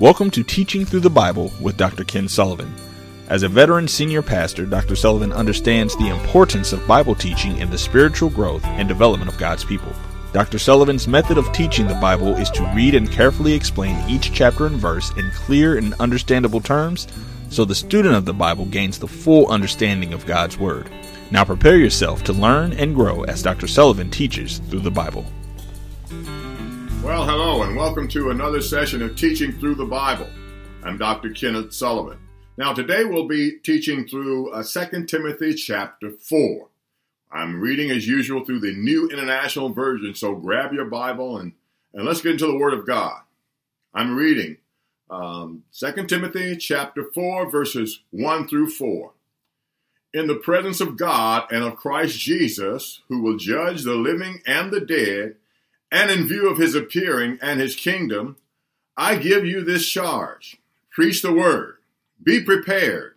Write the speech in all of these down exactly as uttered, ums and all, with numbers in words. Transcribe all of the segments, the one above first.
Welcome to Teaching Through the Bible with Doctor Ken Sullivan. As a veteran senior pastor, Doctor Sullivan understands the importance of Bible teaching in the spiritual growth and development of God's people. Doctor Sullivan's method of teaching the Bible is to read and carefully explain each chapter and verse in clear and understandable terms, so the student of the Bible gains the full understanding of God's Word. Now prepare yourself to learn and grow as Doctor Sullivan teaches through the Bible. Well, hello, and welcome to another session of Teaching Through the Bible. I'm Doctor Kenneth Sullivan. Now, today we'll be teaching through uh, Second Timothy chapter four. I'm reading, as usual, through the New International Version, so grab your Bible and, and let's get into the Word of God. I'm reading um, Second Timothy chapter four, verses one through four. In the presence of God and of Christ Jesus, who will judge the living and the dead, and in view of his appearing and his kingdom, I give you this charge. Preach the word. Be prepared,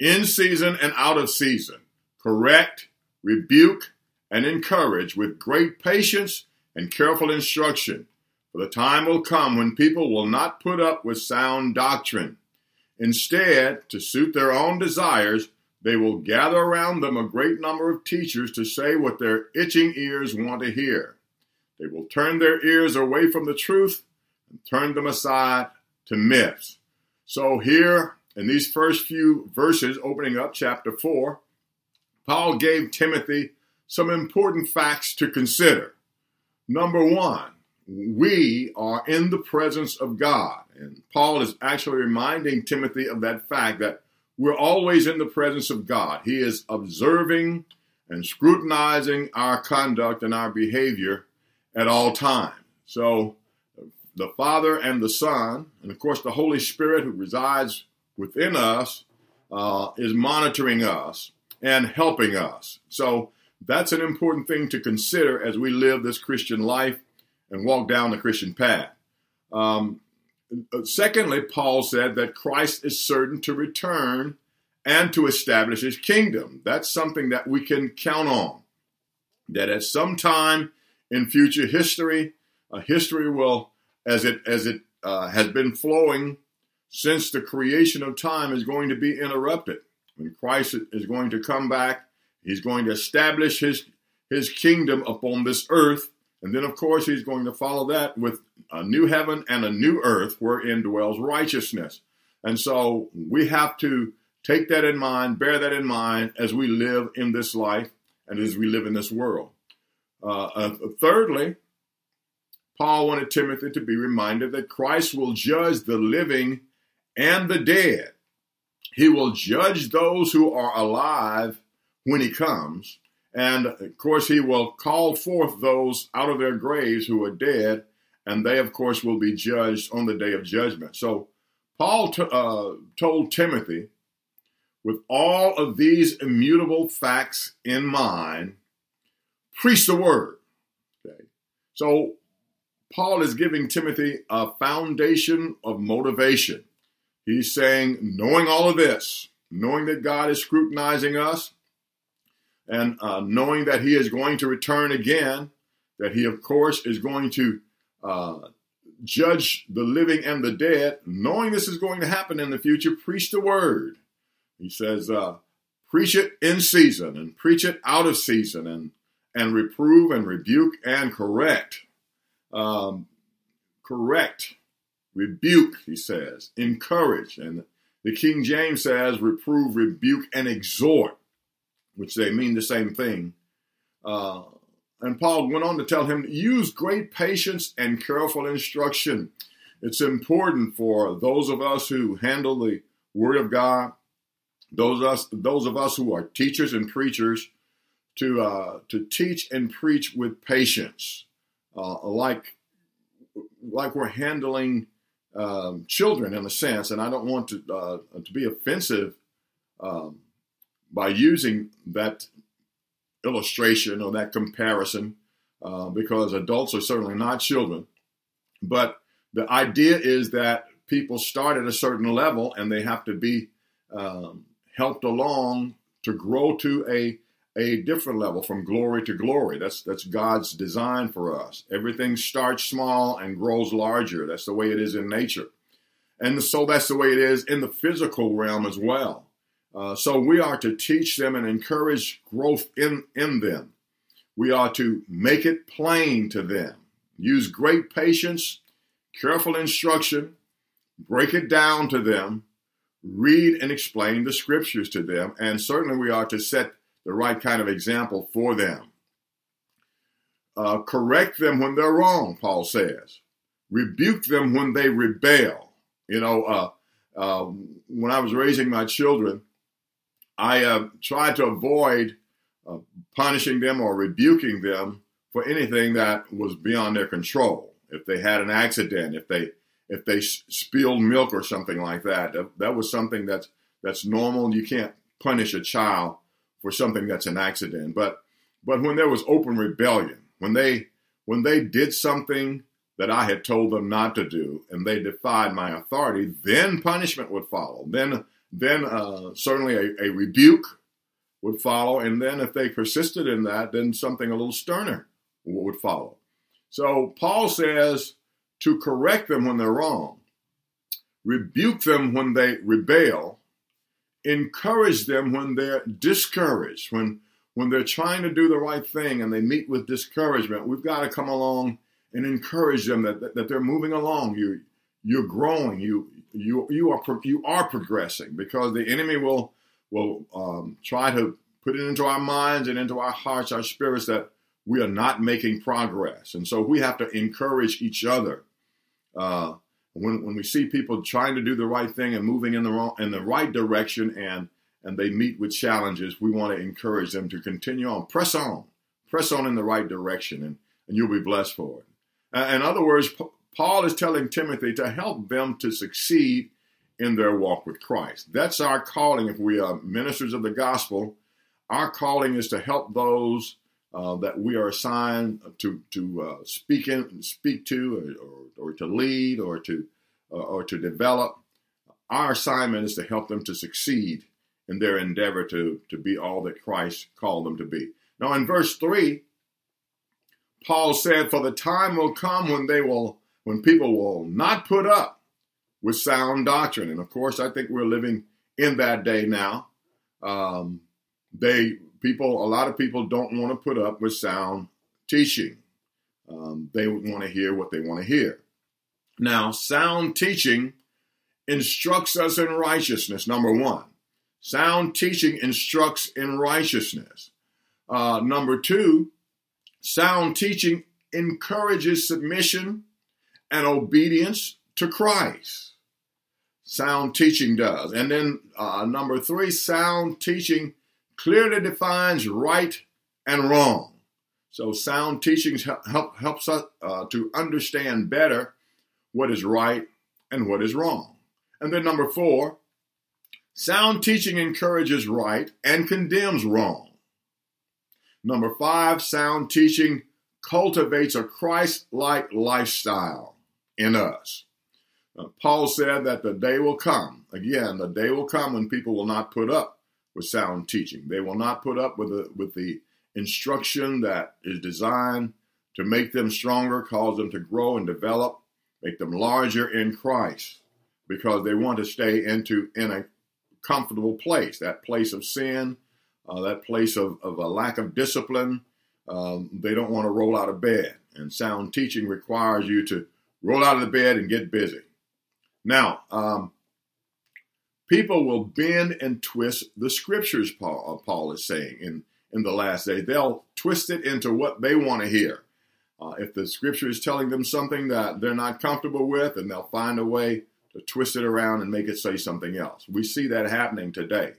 in season and out of season. Correct, rebuke, and encourage with great patience and careful instruction. For the time will come when people will not put up with sound doctrine. Instead, to suit their own desires, they will gather around them a great number of teachers to say what their itching ears want to hear. They will turn their ears away from the truth and turn them aside to myths. So here, in these first few verses, opening up chapter four, Paul gave Timothy some important facts to consider. Number one, we are in the presence of God. And Paul is actually reminding Timothy of that fact, that we're always in the presence of God. He is observing and scrutinizing our conduct and our behavior at all times. So the Father and the Son, and of course the Holy Spirit who resides within us, uh, is monitoring us and helping us. So that's an important thing to consider as we live this Christian life and walk down the Christian path. Um, secondly, Paul said that Christ is certain to return and to establish his kingdom. That's something that we can count on, that at some time in future history, uh, history will, as it as it uh, has been flowing since the creation of time, is going to be interrupted. When Christ is going to come back, he's going to establish his his kingdom upon this earth, and then, of course, he's going to follow that with a new heaven and a new earth wherein dwells righteousness. And so we have to take that in mind, bear that in mind as we live in this life and as we live in this world. Uh, uh, thirdly, Paul wanted Timothy to be reminded that Christ will judge the living and the dead. He will judge those who are alive when he comes. And of course, he will call forth those out of their graves who are dead. And they, of course, will be judged on the day of judgment. So Paul t- uh, told Timothy, with all of these immutable facts in mind, preach the word. Okay. So Paul is giving Timothy a foundation of motivation. He's saying, knowing all of this, knowing that God is scrutinizing us, and uh, knowing that he is going to return again, that he, of course, is going to uh, judge the living and the dead, knowing this is going to happen in the future, preach the word. He says, uh, preach it in season and preach it out of season, and and reprove and rebuke and correct. Um, correct. Rebuke, he says. Encourage. And the King James says, reprove, rebuke, and exhort, which they mean the same thing. Uh, and Paul went on to tell him, use great patience and careful instruction. It's important for those of us who handle the Word of God, those of us, those of us who are teachers and preachers, to uh, to teach and preach with patience, uh, like like we're handling um, children in a sense. And I don't want to uh, to be offensive um, by using that illustration or that comparison, uh, because adults are certainly not children. But the idea is that people start at a certain level and they have to be um, helped along to grow to a a different level, from glory to glory. That's that's God's design for us. Everything starts small and grows larger. That's the way it is in nature. And so that's the way it is in the physical realm as well. Uh, so we are to teach them and encourage growth in, in them. We are to make it plain to them. Use great patience, careful instruction, break it down to them, read and explain the scriptures to them, and certainly we are to set the right kind of example for them. Uh, correct them when they're wrong, Paul says. Rebuke them when they rebel. You know, uh, uh, when I was raising my children, I uh, tried to avoid uh, punishing them or rebuking them for anything that was beyond their control. If they had an accident, if they if they spilled milk or something like that, that, that was something that's, that's normal. You can't punish a child for something that's an accident. But but when there was open rebellion, when they when they did something that I had told them not to do and they defied my authority, then punishment would follow. Then then uh, certainly a, a rebuke would follow. And then if they persisted in that, then something a little sterner would follow. So Paul says to correct them when they're wrong, rebuke them when they rebel, encourage them when they're discouraged, when when they're trying to do the right thing and they meet with discouragement. We've got to come along and encourage them that, that, that they're moving along. You, you're growing. You you you are you are progressing, because the enemy will will um, try to put it into our minds and into our hearts, our spirits, that we are not making progress. And so we have to encourage each other. Uh, When when we see people trying to do the right thing and moving in the wrong, in the right direction, and and they meet with challenges, we want to encourage them to continue on, press on, press on in the right direction, and, and you'll be blessed for it. Uh, in other words, P- Paul is telling Timothy to help them to succeed in their walk with Christ. That's our calling. If we are ministers of the gospel, our calling is to help those uh, that we are assigned to to uh, speak in, speak to, or, or or to lead, or to uh, or to develop. Our assignment is to help them to succeed in their endeavor to, to be all that Christ called them to be. Now in verse three, Paul said, "For the time will come when they will, when people will not put up with sound doctrine." And of course, I think we're living in that day now. Um, they people, a lot of people don't want to put up with sound teaching. Um, they want to hear what they want to hear. Now, sound teaching instructs us in righteousness, number one. Sound teaching instructs in righteousness. Uh, number two, sound teaching encourages submission and obedience to Christ. Sound teaching does. And then uh, number three, sound teaching clearly defines right and wrong. So sound teaching help, helps us uh, to understand better what is right and what is wrong. And then number four, sound teaching encourages right and condemns wrong. Number five, sound teaching cultivates a Christ-like lifestyle in us. Uh, Paul said that the day will come, again, the day will come when people will not put up with sound teaching. They will not put up with the, with the instruction that is designed to make them stronger, cause them to grow and develop, make them larger in Christ, because they want to stay into in a comfortable place, that place of sin, uh, that place of, of a lack of discipline. Um, they don't want to roll out of bed, and sound teaching requires you to roll out of the bed and get busy. Now, um, people will bend and twist the scriptures, Paul, Paul is saying, in in the last day. They'll twist it into what they want to hear. Uh, if the scripture is telling them something that they're not comfortable with, and they'll find a way to twist it around and make it say something else. We see that happening today.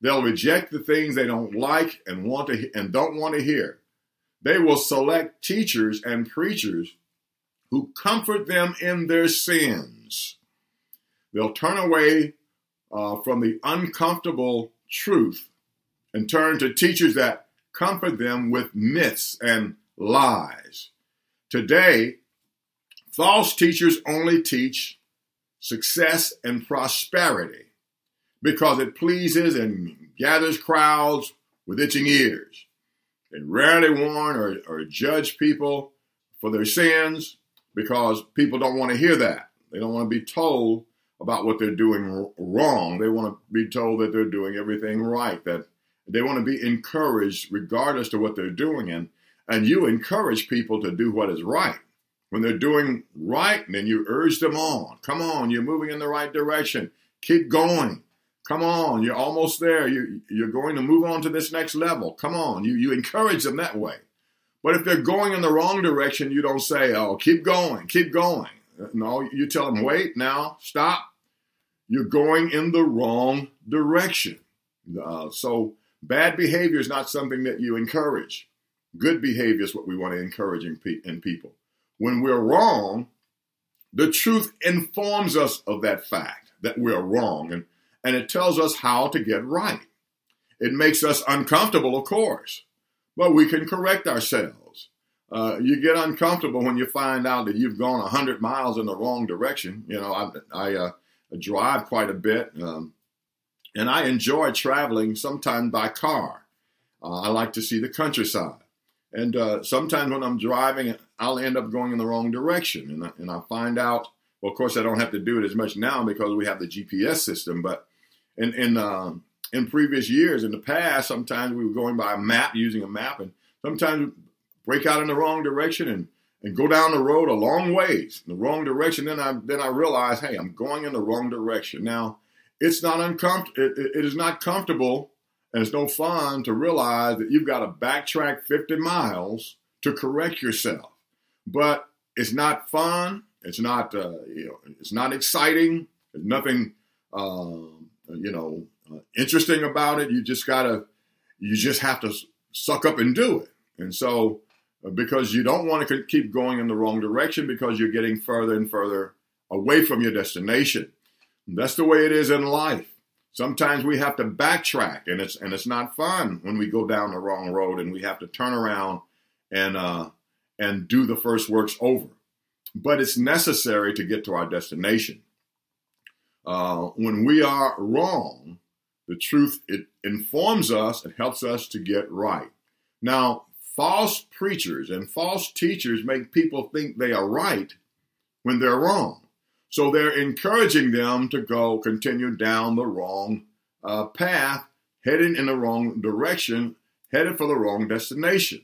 They'll reject the things they don't like and want to and don't want to hear. They will select teachers and preachers who comfort them in their sins. They'll turn away uh, from the uncomfortable truth and turn to teachers that comfort them with myths and lies. Today, false teachers only teach success and prosperity because it pleases and gathers crowds with itching ears. They rarely warn or, or judge people for their sins because people don't want to hear that. They don't want to be told about what they're doing wrong. They want to be told that they're doing everything right, that they want to be encouraged regardless to what they're doing. And, and you encourage people to do what is right. When they're doing right, then you urge them on. Come on, you're moving in the right direction. Keep going. Come on, you're almost there. You, you're going to move on to this next level. Come on, you, you encourage them that way. But if they're going in the wrong direction, you don't say, oh, keep going, keep going. No, you tell them, wait, now, stop. You're going in the wrong direction. Uh, so bad behavior is not something that you encourage. Good behavior is what we want to encourage in, pe- in people. When we're wrong, the truth informs us of that fact, that we're wrong, and, and it tells us how to get right. It makes us uncomfortable, of course, but we can correct ourselves. Uh, you get uncomfortable when you find out that you've gone one hundred miles in the wrong direction. You know, I, I uh, drive quite a bit, um, and I enjoy traveling sometimes by car. Uh, I like to see the countryside. And uh, sometimes when I'm driving, I'll end up going in the wrong direction. And I, and I find out, well, of course, I don't have to do it as much now because we have the G P S system. But in in, uh, in previous years, in the past, sometimes we were going by a map, using a map, and sometimes break out in the wrong direction and, and go down the road a long ways, in the wrong direction. Then I then I realize, hey, I'm going in the wrong direction. Now, it's not uncom- it, it, it is not comfortable. And it's no fun to realize that you've got to backtrack fifty miles to correct yourself. But it's not fun. It's not, uh, you know, it's not exciting. There's nothing, um, you know, uh, interesting about it. You just gotta, you just have to suck up and do it. And so, uh, because you don't want to keep going in the wrong direction because you're getting further and further away from your destination. And that's the way it is in life. Sometimes we have to backtrack, and it's and it's not fun when we go down the wrong road and we have to turn around and uh, and do the first works over. But it's necessary to get to our destination. Uh, when we are wrong, the truth, it informs us, it helps us to get right. Now, false preachers and false teachers make people think they are right when they're wrong. So they're encouraging them to go continue down the wrong uh, path, heading in the wrong direction, headed for the wrong destination.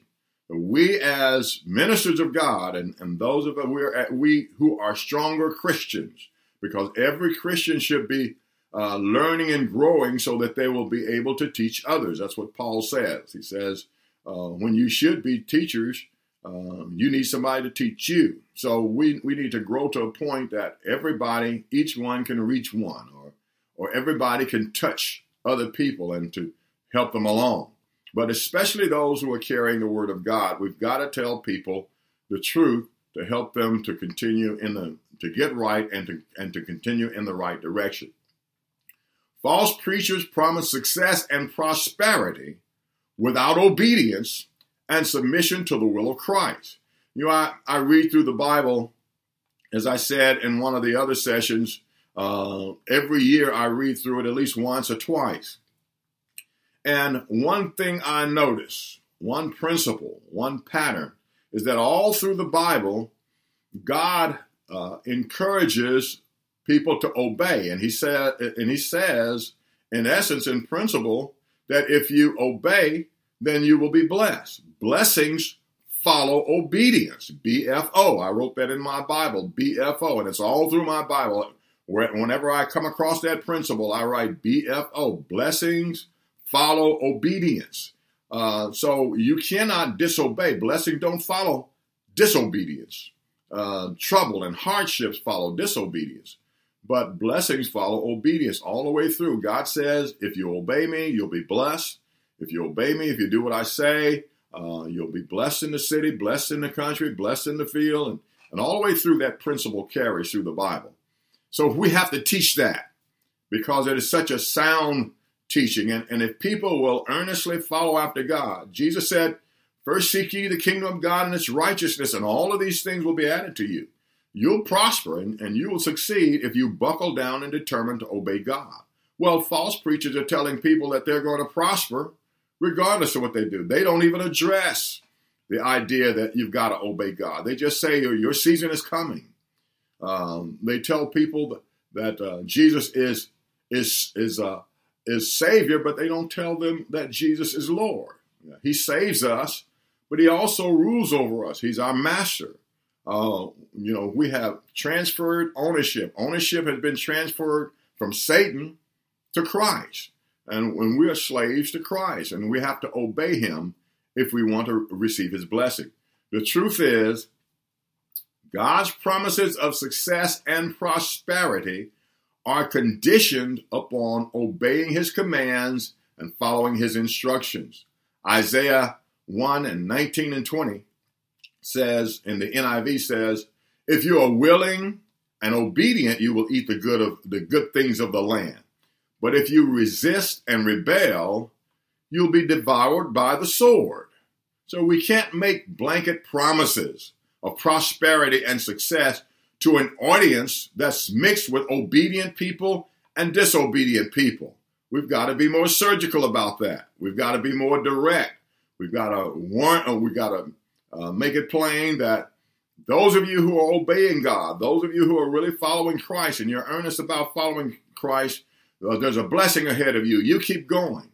We as ministers of God and, and those of us we, are at, we who are stronger Christians, because every Christian should be uh, learning and growing so that they will be able to teach others. That's what Paul says. He says, uh, when you should be teachers, Um, you need somebody to teach you. So we, we need to grow to a point that everybody, each one can reach one, or or everybody can touch other people and to help them along. But especially those who are carrying the word of God, we've got to tell people the truth to help them to continue in the, to get right and to, and to continue in the right direction. False preachers promise success and prosperity without obedience and submission to the will of Christ. You know, I, I read through the Bible, as I said in one of the other sessions, uh, every year I read through it at least once or twice. And one thing I notice, one principle, one pattern, is that all through the Bible, God uh, encourages people to obey. And he said, and he says, in essence, in principle, that if you obey, then you will be blessed. Blessings follow obedience, B F O. I wrote that in my Bible, B F O, and it's all through my Bible. Whenever I come across that principle, I write B F O, blessings follow obedience. Uh, so you cannot disobey. Blessings don't follow disobedience. Uh, trouble and hardships follow disobedience, but blessings follow obedience all the way through. God says, if you obey me, you'll be blessed. If you obey me, if you do what I say, uh, you'll be blessed in the city, blessed in the country, blessed in the field. And, and all the way through that principle carries through the Bible. So we have to teach that because it is such a sound teaching. And, and if people will earnestly follow after God, Jesus said, first seek ye the kingdom of God and its righteousness, and all of these things will be added to you. You'll prosper and, and you will succeed if you buckle down and determine to obey God. Well, false preachers are telling people that they're going to prosper regardless of what they do. They don't even address the idea that you've got to obey God. They just say, your season is coming. Um, they tell people that uh, Jesus is is is uh, is Savior, but they don't tell them that Jesus is Lord. He saves us, but he also rules over us. He's our master. Uh, you know, we have transferred ownership. Ownership has been transferred from Satan to Christ. And when we are slaves to Christ, and we have to obey him if we want to receive his blessing. The truth is, God's promises of success and prosperity are conditioned upon obeying his commands and following his instructions. Isaiah one and nineteen and twenty says, in the N I V says, if you are willing and obedient, you will eat the good of the good things of the land. But if you resist and rebel, you'll be devoured by the sword. So we can't make blanket promises of prosperity and success to an audience that's mixed with obedient people and disobedient people. We've got to be more surgical about that. We've got to be more direct. We've got to warn, or we've got to uh, make it plain that those of you who are obeying God, those of you who are really following Christ and you're earnest about following Christ, uh, there's a blessing ahead of you. You keep going.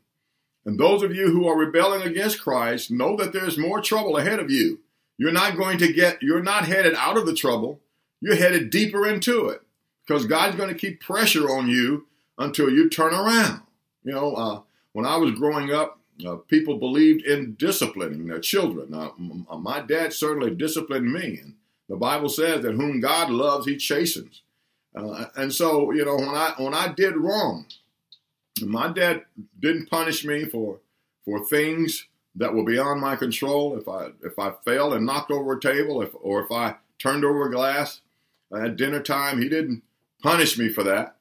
And those of you who are rebelling against Christ, know that there's more trouble ahead of you. You're not going to get, you're not headed out of the trouble. You're headed deeper into it because God's going to keep pressure on you until you turn around. You know, uh, when I was growing up, uh, people believed in disciplining their children. Uh, m- my dad certainly disciplined me. And the Bible says that whom God loves, he chastens. Uh, and so, you know, when I when I did wrong, my dad didn't punish me for for things that were beyond my control. If I if I failed and knocked over a table, if or if I turned over a glass at dinner time, he didn't punish me for that.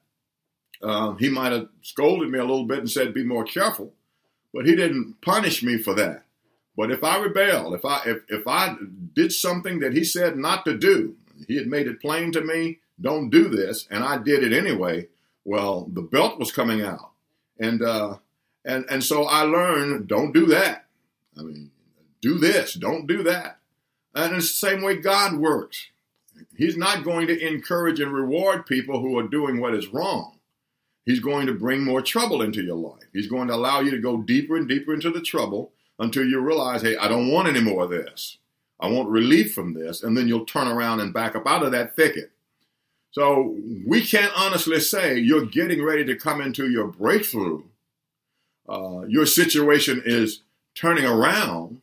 Um, he might have scolded me a little bit and said, be more careful, but he didn't punish me for that. But if I rebelled, if I, if, if I did something that he said not to do, he had made it plain to me, don't do this. And I did it anyway. Well, the belt was coming out. And, uh, and, and so I learned, don't do that. I mean, do this, don't do that. And it's the same way God works. He's not going to encourage and reward people who are doing what is wrong. He's going to bring more trouble into your life. He's going to allow you to go deeper and deeper into the trouble until you realize, hey, I don't want any more of this. I want relief from this. And then you'll turn around and back up out of that thicket. So we can't honestly say you're getting ready to come into your breakthrough. Uh, your situation is turning around.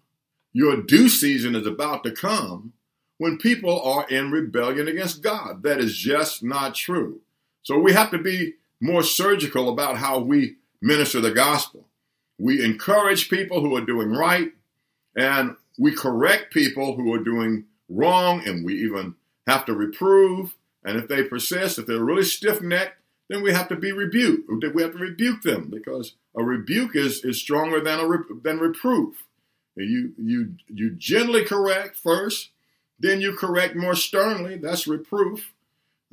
Your due season is about to come when people are in rebellion against God. That is just not true. So we have to be more surgical about how we minister the gospel. We encourage people who are doing right, and we correct people who are doing wrong, and we even have to reprove. And if they persist, if they're really stiff-necked, then we have to be rebuked. We have to rebuke them because a rebuke is, is stronger than a rep- than reproof. You, you, you gently correct first, then you correct more sternly. That's reproof.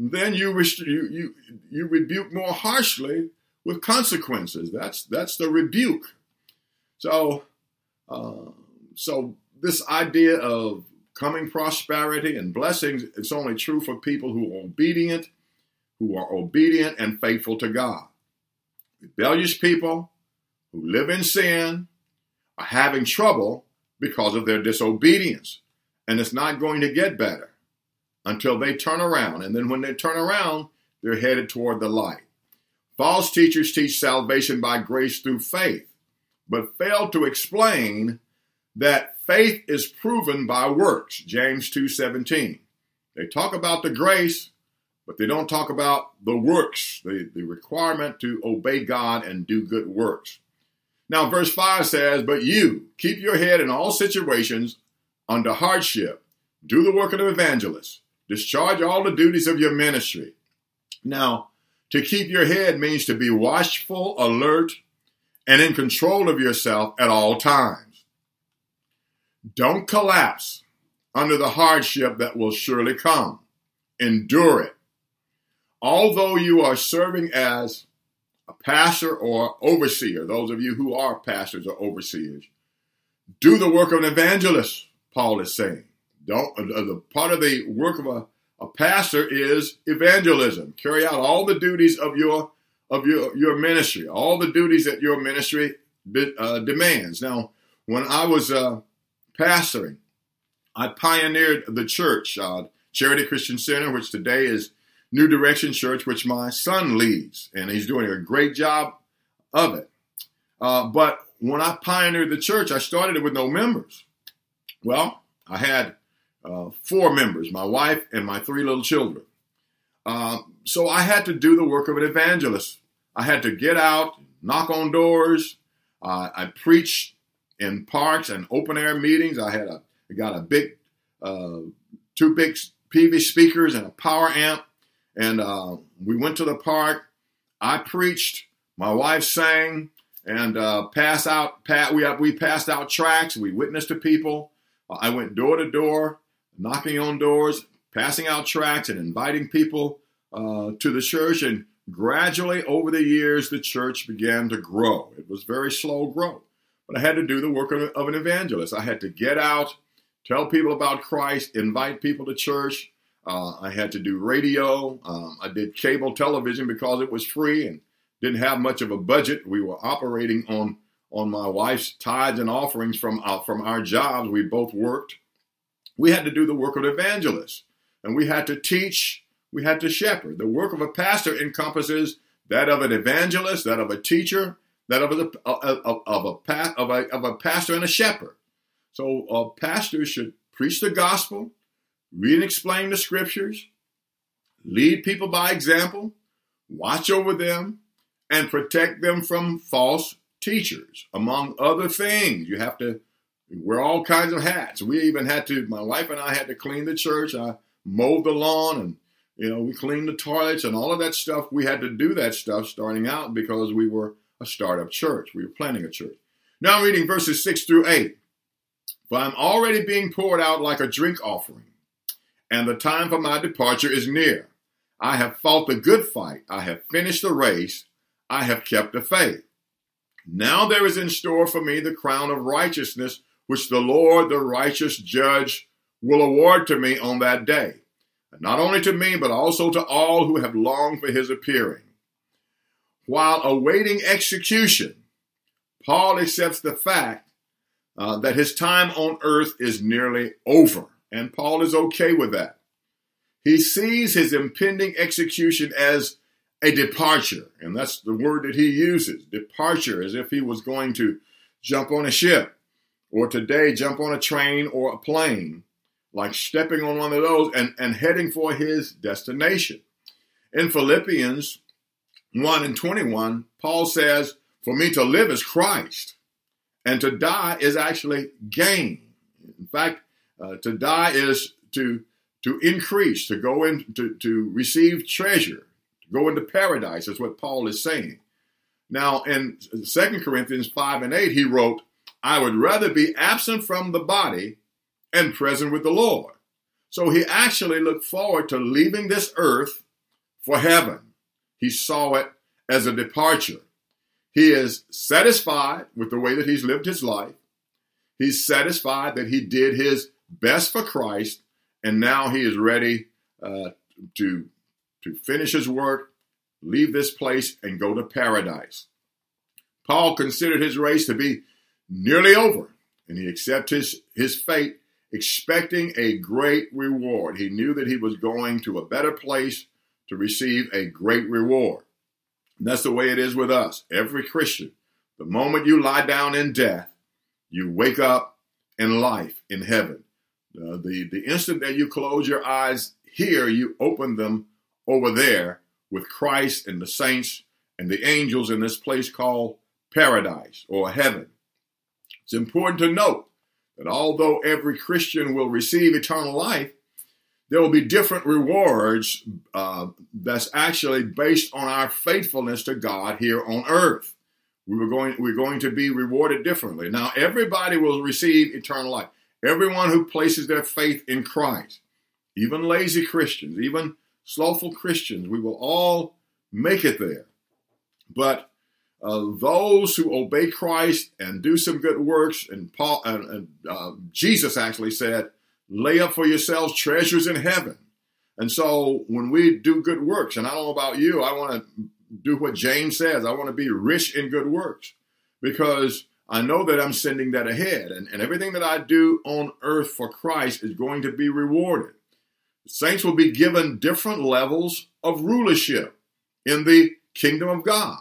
Then you, rest- you you you rebuke more harshly with consequences. That's that's the rebuke. So uh, so this idea of coming prosperity and blessings, it's only true for people who are obedient, who are obedient and faithful to God. Rebellious people who live in sin are having trouble because of their disobedience, and it's not going to get better until they turn around. And then when they turn around, they're headed toward the light. False teachers teach salvation by grace through faith, but fail to explain that faith is proven by works, James two seventeen. They talk about the grace, but they don't talk about the works, the, the requirement to obey God and do good works. Now, verse five says, but you keep your head in all situations under hardship. Do the work of an evangelist. Discharge all the duties of your ministry. Now, to keep your head means to be watchful, alert, and in control of yourself at all times. Don't collapse under the hardship that will surely come. Endure it. Although you are serving as a pastor or overseer, those of you who are pastors or overseers, do the work of an evangelist, Paul is saying. Don't, uh, the part of the work of a, A pastor is evangelism. Carry out all the duties of your of your, your ministry, all the duties that your ministry uh, demands. Now, when I was uh, pastoring, I pioneered the church, uh, Charity Christian Center, which today is New Direction Church, which my son leads, and he's doing a great job of it. Uh, but when I pioneered the church, I started it with no members. Well, I had uh, four members, my wife and my three little children. Uh, so I had to do the work of an evangelist. I had to get out, knock on doors. Uh, I preached in parks and open air meetings. I had a, I got a big, uh, two big P V speakers and a power amp. And uh, we went to the park. I preached. My wife sang. And uh, pass out, pat, we, we passed out tracts. We witnessed to people. Uh, I went door to door, knocking on doors, passing out tracts, and inviting people uh, to the church. And gradually, over the years, the church began to grow. It was very slow growth, but I had to do the work of, of an evangelist. I had to get out, tell people about Christ, invite people to church. Uh, I had to do radio. Um, I did cable television because it was free and didn't have much of a budget. We were operating on, on my wife's tithes and offerings from our, from our jobs. We both worked. We had to do the work of evangelists, and we had to teach. We had to shepherd. The work of a pastor encompasses that of an evangelist, that of a teacher, that of a of, of a pa, of a of a pastor and a shepherd. So a pastor should preach the gospel, read and explain the scriptures, lead people by example, watch over them, and protect them from false teachers, among other things. You have to wear all kinds of hats. We even had to, my wife and I had to clean the church. I mowed the lawn, and, you know, we cleaned the toilets and all of that stuff. We had to do that stuff starting out because we were a startup church. We were planning a church. Now I'm reading verses six through eight. For I'm already being poured out like a drink offering, and the time for my departure is near. I have fought the good fight. I have finished the race. I have kept the faith. Now there is in store for me the crown of righteousness, which the Lord, the righteous judge, will award to me on that day. And not only to me, but also to all who have longed for his appearing. While awaiting execution, Paul accepts the fact uh, that his time on earth is nearly over. And Paul is okay with that. He sees his impending execution as a departure, and that's the word that he uses, departure, as if he was going to jump on a ship, or today jump on a train or a plane, like stepping on one of those and, and heading for his destination. In Philippians one and twenty-one, Paul says, for me to live is Christ, and to die is actually gain. In fact, uh, to die is to, to increase, to go in, to, to receive treasure. Go into paradise is what Paul is saying. Now, in Second Corinthians five and eight, he wrote, I would rather be absent from the body and present with the Lord. So he actually looked forward to leaving this earth for heaven. He saw it as a departure. He is satisfied with the way that he's lived his life. He's satisfied that he did his best for Christ, and now he is ready uh, to to finish his work, leave this place, and go to paradise. Paul considered his race to be nearly over, and he accepted his, his fate, expecting a great reward. He knew that he was going to a better place to receive a great reward. And that's the way it is with us, every Christian. The moment you lie down in death, you wake up in life, in heaven. Uh, the, the instant that you close your eyes here, you open them over there with Christ and the saints and the angels in this place called paradise or heaven. It's important to note that although every Christian will receive eternal life, there will be different rewards uh, that's actually based on our faithfulness to God here on earth. We were going, we're going to be rewarded differently. Now, everybody will receive eternal life. Everyone who places their faith in Christ, even lazy Christians, even slothful Christians, we will all make it there. But uh, those who obey Christ and do some good works, and Paul, uh, uh, uh, Jesus actually said, lay up for yourselves treasures in heaven. And so when we do good works, and I don't know about you, I want to do what James says. I want to be rich in good works because I know that I'm sending that ahead. And, and everything that I do on earth for Christ is going to be rewarded. Saints will be given different levels of rulership in the kingdom of God.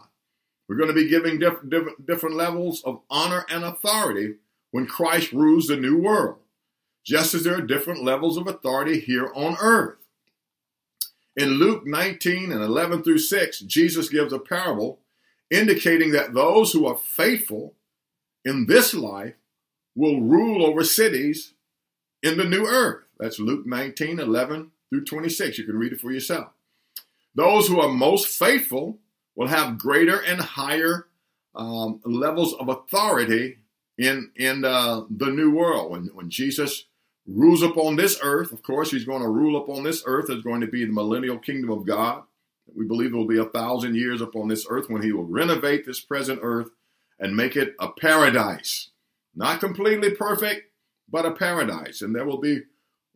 We're going to be given diff- diff- different levels of honor and authority when Christ rules the new world, just as there are different levels of authority here on earth. In Luke nineteen and eleven through six, Jesus gives a parable indicating that those who are faithful in this life will rule over cities in the new earth. That's Luke nineteen, eleven through twenty-six. You can read it for yourself. Those who are most faithful will have greater and higher um, levels of authority in, in uh, the new world. When, when Jesus rules upon this earth, of course, he's going to rule upon this earth. There's going to be the millennial kingdom of God. We believe it will be a thousand years upon this earth when he will renovate this present earth and make it a paradise. Not completely perfect, but a paradise. And there will be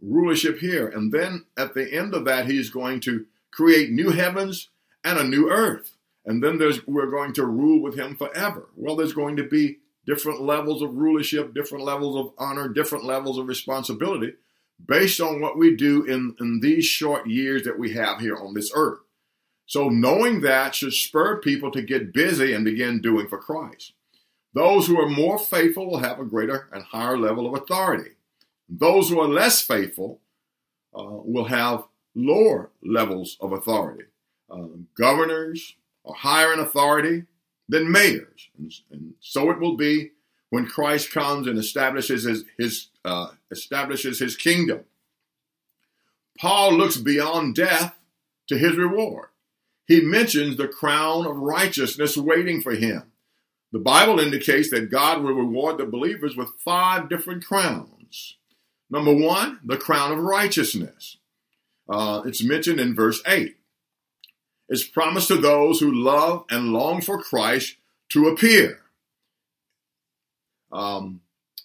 rulership here. And then at the end of that, he's going to create new heavens and a new earth. And then there's, we're going to rule with him forever. Well, there's going to be different levels of rulership, different levels of honor, different levels of responsibility based on what we do in, in these short years that we have here on this earth. So knowing that should spur people to get busy and begin doing for Christ. Those who are more faithful will have a greater and higher level of authority. Those who are less faithful uh, will have lower levels of authority. Uh, governors are higher in authority than mayors. And, and so it will be when Christ comes and establishes his, his uh, establishes his kingdom. Paul looks beyond death to his reward. He mentions the crown of righteousness waiting for him. The Bible indicates that God will reward the believers with five different crowns. Number one, the crown of righteousness. Uh, it's mentioned in verse eight. It's promised to those who love and long for Christ to appear. Um,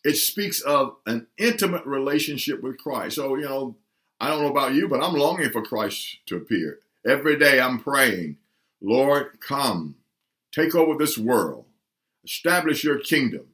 it speaks of an intimate relationship with Christ. So, you know, I don't know about you, but I'm longing for Christ to appear. Every day I'm praying, Lord, come, take over this world, establish your kingdom,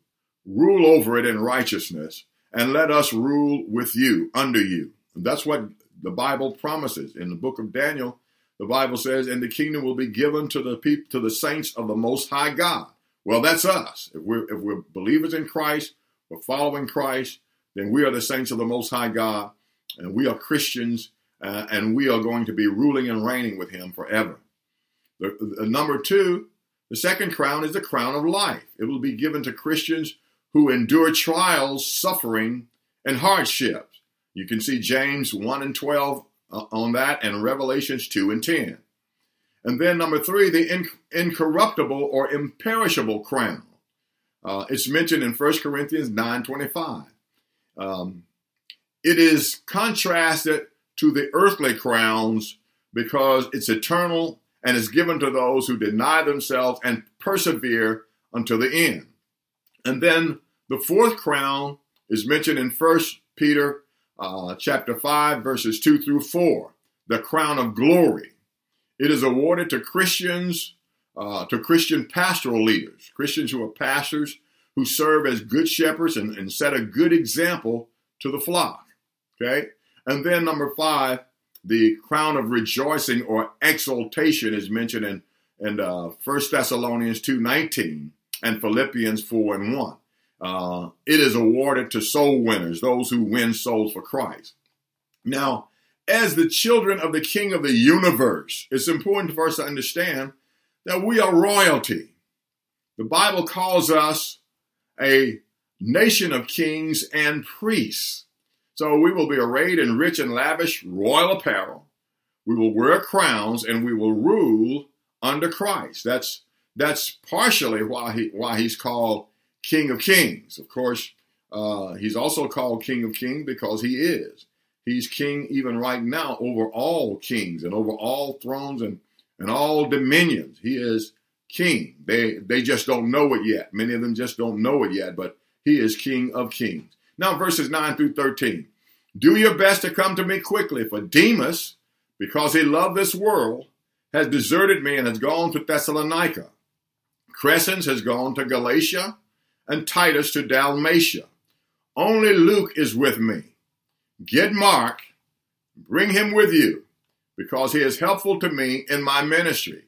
rule over it in righteousness, and let us rule with you, under you. And that's what the Bible promises. In the book of Daniel, the Bible says, and the kingdom will be given to the people, to the saints of the Most High God. Well, that's us. If we're, if we're believers in Christ, we're following Christ, then we are the saints of the Most High God, and we are Christians. Uh, and we are going to be ruling and reigning with him forever. The, the, number two, the second crown is the crown of life. It will be given to Christians who endure trials, suffering, and hardships. You can see James one and twelve uh, on that, and Revelations two and ten. And then number three, the in, incorruptible or imperishable crown. Uh, it's mentioned in First Corinthians nine twenty-five. Um, it is contrasted to the earthly crowns because it's eternal and is given to those who deny themselves and persevere until the end. And then the fourth crown is mentioned in First Peter uh, chapter five, verses two through four, the crown of glory. It is awarded to Christians, uh, to Christian pastoral leaders, Christians who are pastors who serve as good shepherds and, and set a good example to the flock, okay? And then number five, the crown of rejoicing or exaltation is mentioned in, in uh, First Thessalonians two nineteen and Philippians four and one. Uh, it is awarded to soul winners, those who win souls for Christ. Now, as the children of the King of the universe, it's important for us to understand that we are royalty. The Bible calls us a nation of kings and priests. So we will be arrayed in rich and lavish royal apparel. We will wear crowns and we will rule under Christ. That's that's partially why he why he's called King of Kings. Of course, uh, he's also called King of Kings because he is. He's king even right now over all kings and over all thrones and, and all dominions. He is king. They they just don't know it yet. Many of them just don't know it yet, but he is King of Kings. Now, verses nine through thirteen. Do your best to come to me quickly, for Demas because he loved this world, has deserted me and has gone to Thessalonica. Crescens has gone to Galatia, and Titus to Dalmatia. Only Luke is with me. Get Mark, bring him with you, because he is helpful to me in my ministry.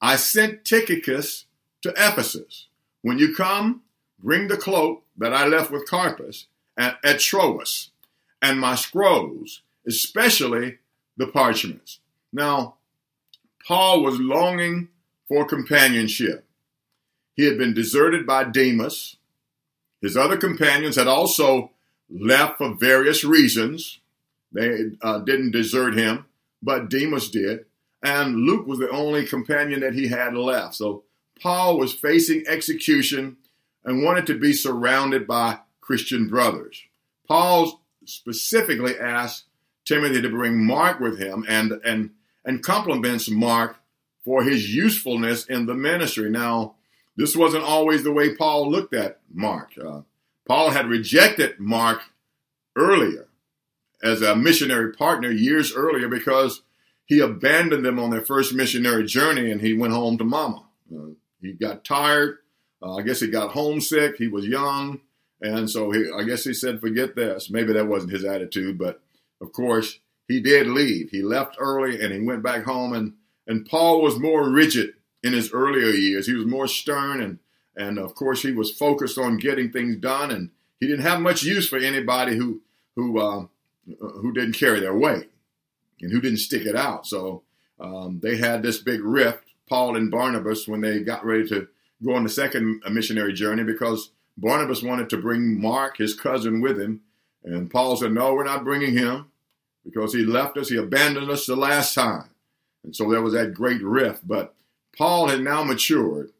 I sent Tychicus to Ephesus. When you come, bring the cloak that I left with Carpus at, at Troas, and my scrolls, especially the parchments. Now, Paul was longing for companionship. He had been deserted by Demas. His other companions had also left for various reasons. They uh, didn't desert him, but Demas did. And Luke was the only companion that he had left. So Paul was facing execution and wanted to be surrounded by Christian brothers. Paul specifically asked Timothy to bring Mark with him and, and, and compliments Mark for his usefulness in the ministry. Now, this wasn't always the way Paul looked at Mark. Uh, Paul had rejected Mark earlier as a missionary partner years earlier because he abandoned them on their first missionary journey and he went home to mama. Uh, he got tired. Uh, I guess he got homesick. He was young. And so he, I guess he said, forget this. Maybe that wasn't his attitude, but of course he did leave. He left early and he went back home, and, and Paul was more rigid in his earlier years. He was more stern, and, and of course, he was focused on getting things done, and he didn't have much use for anybody who who uh, who didn't carry their weight and who didn't stick it out. So um, they had this big rift, Paul and Barnabas, when they got ready to go on the second missionary journey, because Barnabas wanted to bring Mark, his cousin, with him, and Paul said, no, we're not bringing him because he left us. He abandoned us the last time. And so there was that great rift, but Paul had now matured,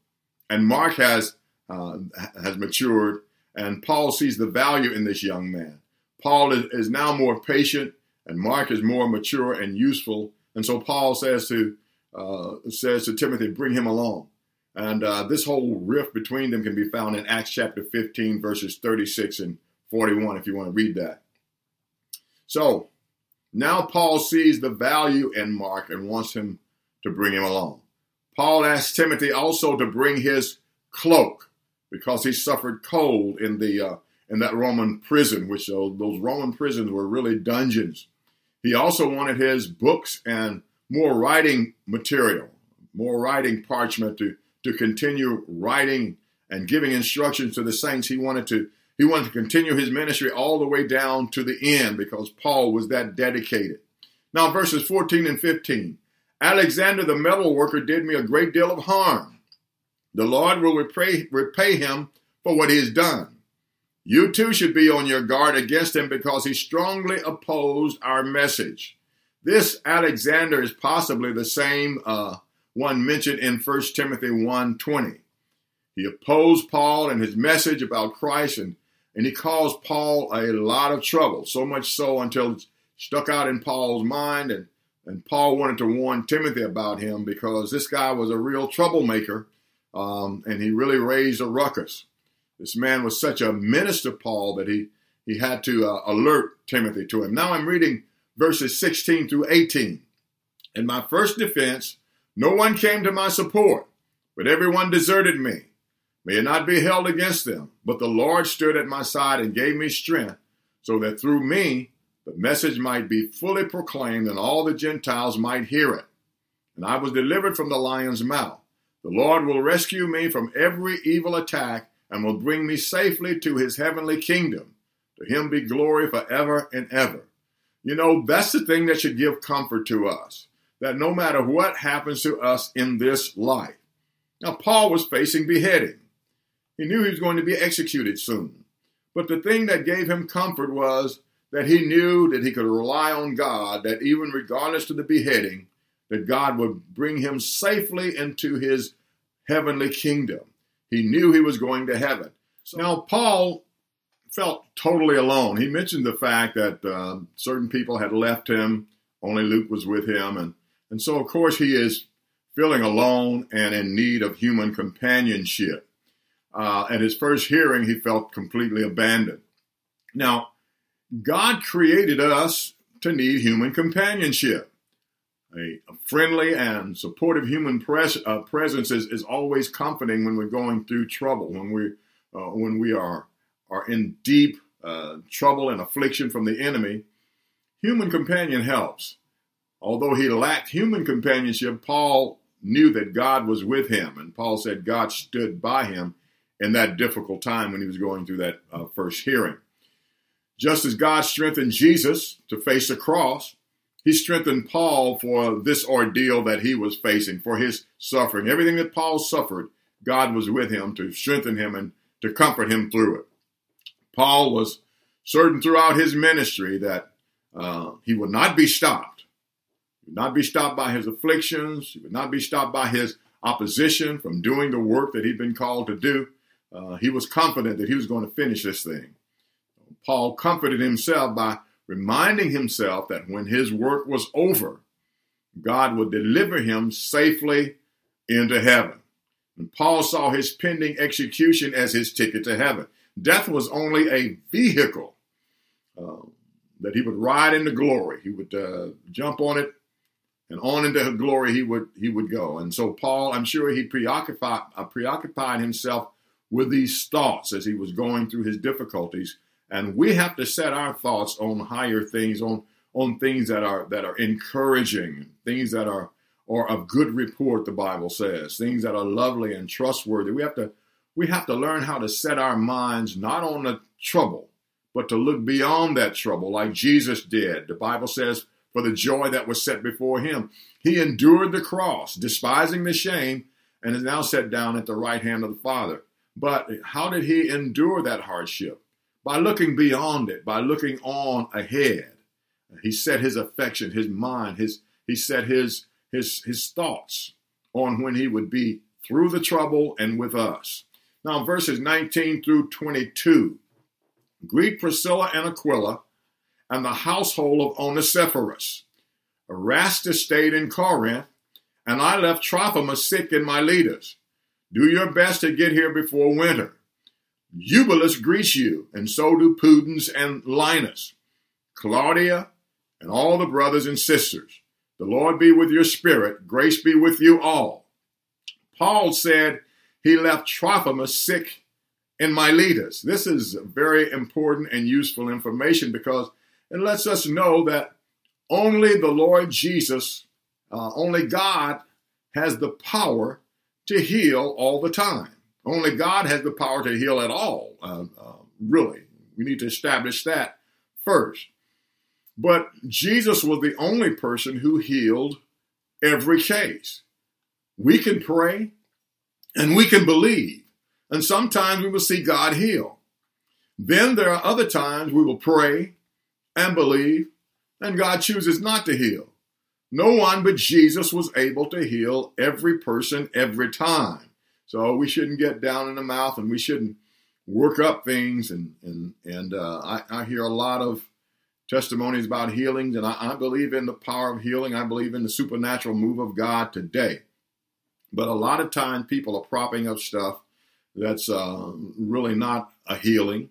and Mark has uh, has matured, and Paul sees the value in this young man. Paul is, is now more patient, and Mark is more mature and useful. And so Paul says to uh, says to Timothy, bring him along. And uh, this whole rift between them can be found in Acts chapter fifteen, verses thirty-six and forty-one, if you want to read that. So now Paul sees the value in Mark and wants him to bring him along. Paul asked Timothy also to bring his cloak because he suffered cold in the uh, in that Roman prison, which uh, those Roman prisons were really dungeons. He also wanted his books and more writing material, more writing parchment to, to continue writing and giving instructions to the saints. He wanted to he wanted to continue his ministry all the way down to the end because Paul was that dedicated. Now, verses fourteen and fifteen. Alexander the metal worker did me a great deal of harm. The Lord will repay, repay him for what he has done. You too should be on your guard against him because he strongly opposed our message. This Alexander is possibly the same uh, one mentioned in First Timothy one twenty. He opposed Paul and his message about Christ, and, and he caused Paul a lot of trouble, so much so until it stuck out in Paul's mind, and And Paul wanted to warn Timothy about him because this guy was a real troublemaker, um, and he really raised a ruckus. This man was such a minister, Paul, that he, he had to uh, alert Timothy to him. Now I'm reading verses sixteen through eighteen. In my first defense, no one came to my support, but everyone deserted me. May it not be held against them, but the Lord stood at my side and gave me strength so that through me, the message might be fully proclaimed and all the Gentiles might hear it. And I was delivered from the lion's mouth. The Lord will rescue me from every evil attack and will bring me safely to his heavenly kingdom. To him be glory forever and ever. You know, that's the thing that should give comfort to us, that no matter what happens to us in this life. Now, Paul was facing beheading. He knew he was going to be executed soon. But the thing that gave him comfort was that he knew that he could rely on God, that even regardless of the beheading, that God would bring him safely into his heavenly kingdom. He knew he was going to heaven. So now, Paul felt totally alone. He mentioned the fact that uh, certain people had left him. Only Luke was with him. And, and so, of course, he is feeling alone and in need of human companionship. Uh, at his first hearing, he felt completely abandoned. Now, God created us to need human companionship. A, a friendly and supportive human pres, uh, presence is, is always comforting when we're going through trouble, when we uh, when we are are in deep uh, trouble and affliction from the enemy. Human companion helps. Although he lacked human companionship, Paul knew that God was with him, and Paul said God stood by him in that difficult time when he was going through that uh, first hearing. Just as God strengthened Jesus to face the cross, he strengthened Paul for this ordeal that he was facing, for his suffering. Everything that Paul suffered, God was with him to strengthen him and to comfort him through it. Paul was certain throughout his ministry that uh, he would not be stopped. He would not be stopped by his afflictions. He would not be stopped by his opposition from doing the work that he'd been called to do. Uh, he was confident that he was going to finish this thing. Paul comforted himself by reminding himself that when his work was over, God would deliver him safely into heaven. And Paul saw his pending execution as his ticket to heaven. Death was only a vehicle uh, that he would ride into glory. He would uh, jump on it, and on into glory he would he would go. And so Paul, I'm sure he preoccupied, uh, preoccupied himself with these thoughts as he was going through his difficulties. And we have to set our thoughts on higher things, on, on things that are that are encouraging, things that are, are of good report, the Bible says, things that are lovely and trustworthy. We have to we have to learn how to set our minds not on the trouble, but to look beyond that trouble like Jesus did. The Bible says, for the joy that was set before him, he endured the cross, despising the shame, and is now set down at the right hand of the Father. But how did he endure that hardship? By looking beyond it, by looking on ahead. He set his affection, his mind, his he set his his his thoughts on when he would be through the trouble and with us. Now, verses nineteen through twenty-two. Greet Priscilla and Aquila and the household of Onesiphorus. Erastus stayed in Corinth, and I left Trophimus sick in Miletus. Do your best to get here before winter. Eubulus greets you, and so do Pudens and Linus, Claudia, and all the brothers and sisters. The Lord be with your spirit. Grace be with you all. Paul said he left Trophimus sick in Miletus. This is very important and useful information because it lets us know that only the Lord Jesus, uh, only God has the power to heal all the time. Only God has the power to heal at all, uh, uh, really. We need to establish that first. But Jesus was the only person who healed every case. We can pray and we can believe, and sometimes we will see God heal. Then there are other times we will pray and believe, and God chooses not to heal. No one but Jesus was able to heal every person every time. So we shouldn't get down in the mouth, and we shouldn't work up things. And and and uh, I, I hear a lot of testimonies about healings, and I, I believe in the power of healing. I believe in the supernatural move of God today. But a lot of times people are propping up stuff that's uh, really not a healing.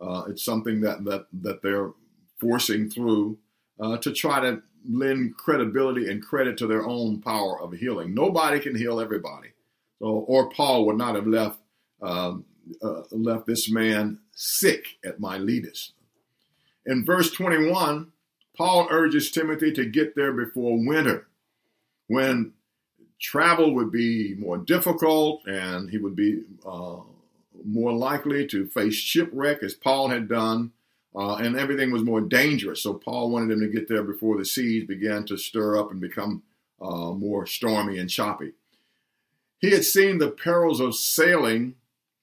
Uh, it's something that that that they're forcing through uh, to try to lend credibility and credit to their own power of healing. Nobody can heal everybody. Or Paul would not have left um, uh, left this man sick at Miletus. In verse twenty-one, Paul urges Timothy to get there before winter, when travel would be more difficult and he would be uh, more likely to face shipwreck, as Paul had done, uh, and everything was more dangerous. So Paul wanted him to get there before the seas began to stir up and become uh, more stormy and choppy. He had seen the perils of sailing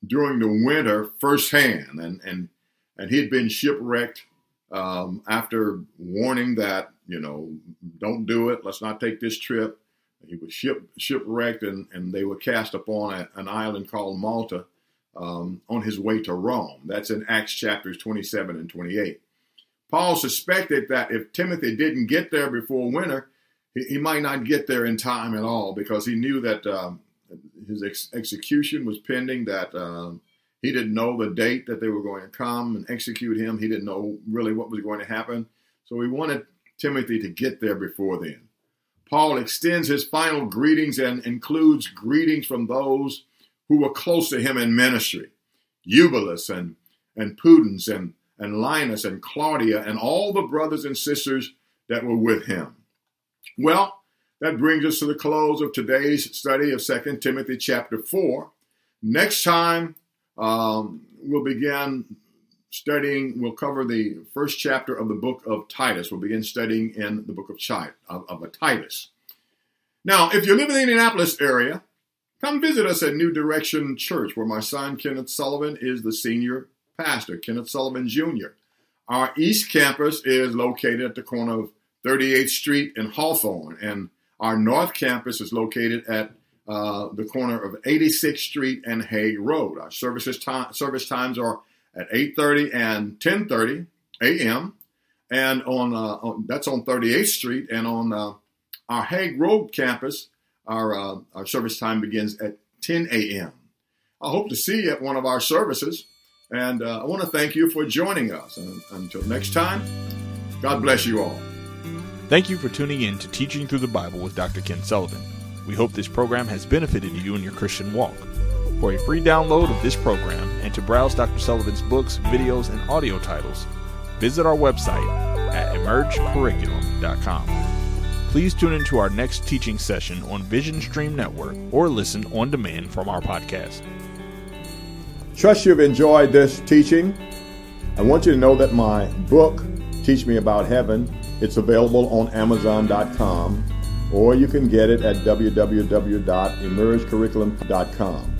during the winter firsthand, and and, and he had been shipwrecked um, after warning that, you know, don't do it, let's not take this trip. He was ship, shipwrecked, and, and they were cast upon a, an island called Malta um, on his way to Rome. That's in Acts chapters twenty-seven and twenty-eight. Paul suspected that if Timothy didn't get there before winter, he, he might not get there in time at all, because he knew that um, his ex- execution was pending, that um, he didn't know the date that they were going to come and execute him. He didn't know really what was going to happen. So he wanted Timothy to get there before then. Paul extends his final greetings and includes greetings from those who were close to him in ministry. Eubulus and, and Pudens and, and Linus and Claudia and all the brothers and sisters that were with him. Well, that brings us to the close of today's study of Second Timothy chapter four. Next time, um, we'll begin studying, we'll cover the first chapter of the book of Titus. We'll begin studying in the book of, Chit- of, of Titus. Now, if you live in the Indianapolis area, come visit us at New Direction Church, where my son Kenneth Sullivan is the senior pastor, Kenneth Sullivan Junior Our East Campus is located at the corner of thirty-eighth Street and Hawthorne, and our North Campus is located at uh, the corner of eighty-sixth Street and Hague Road. Our services time, service times are at eight thirty and ten thirty a.m. And on, uh, on that's on thirty-eighth Street, and on uh, our Hague Road campus, our uh, our service time begins at ten a.m. I hope to see you at one of our services, and uh, I want to thank you for joining us. And until next time, God bless you all. Thank you for tuning in to Teaching Through the Bible with Doctor Ken Sullivan. We hope this program has benefited you in your Christian walk. For a free download of this program and to browse Doctor Sullivan's books, videos, and audio titles, visit our website at emerge curriculum dot com. Please tune into our next teaching session on Vision Stream Network or listen on demand from our podcast. Trust you've enjoyed this teaching. I want you to know that my book, Teach Me About Heaven, it's available on amazon dot com, or you can get it at w w w dot emerge curriculum dot com.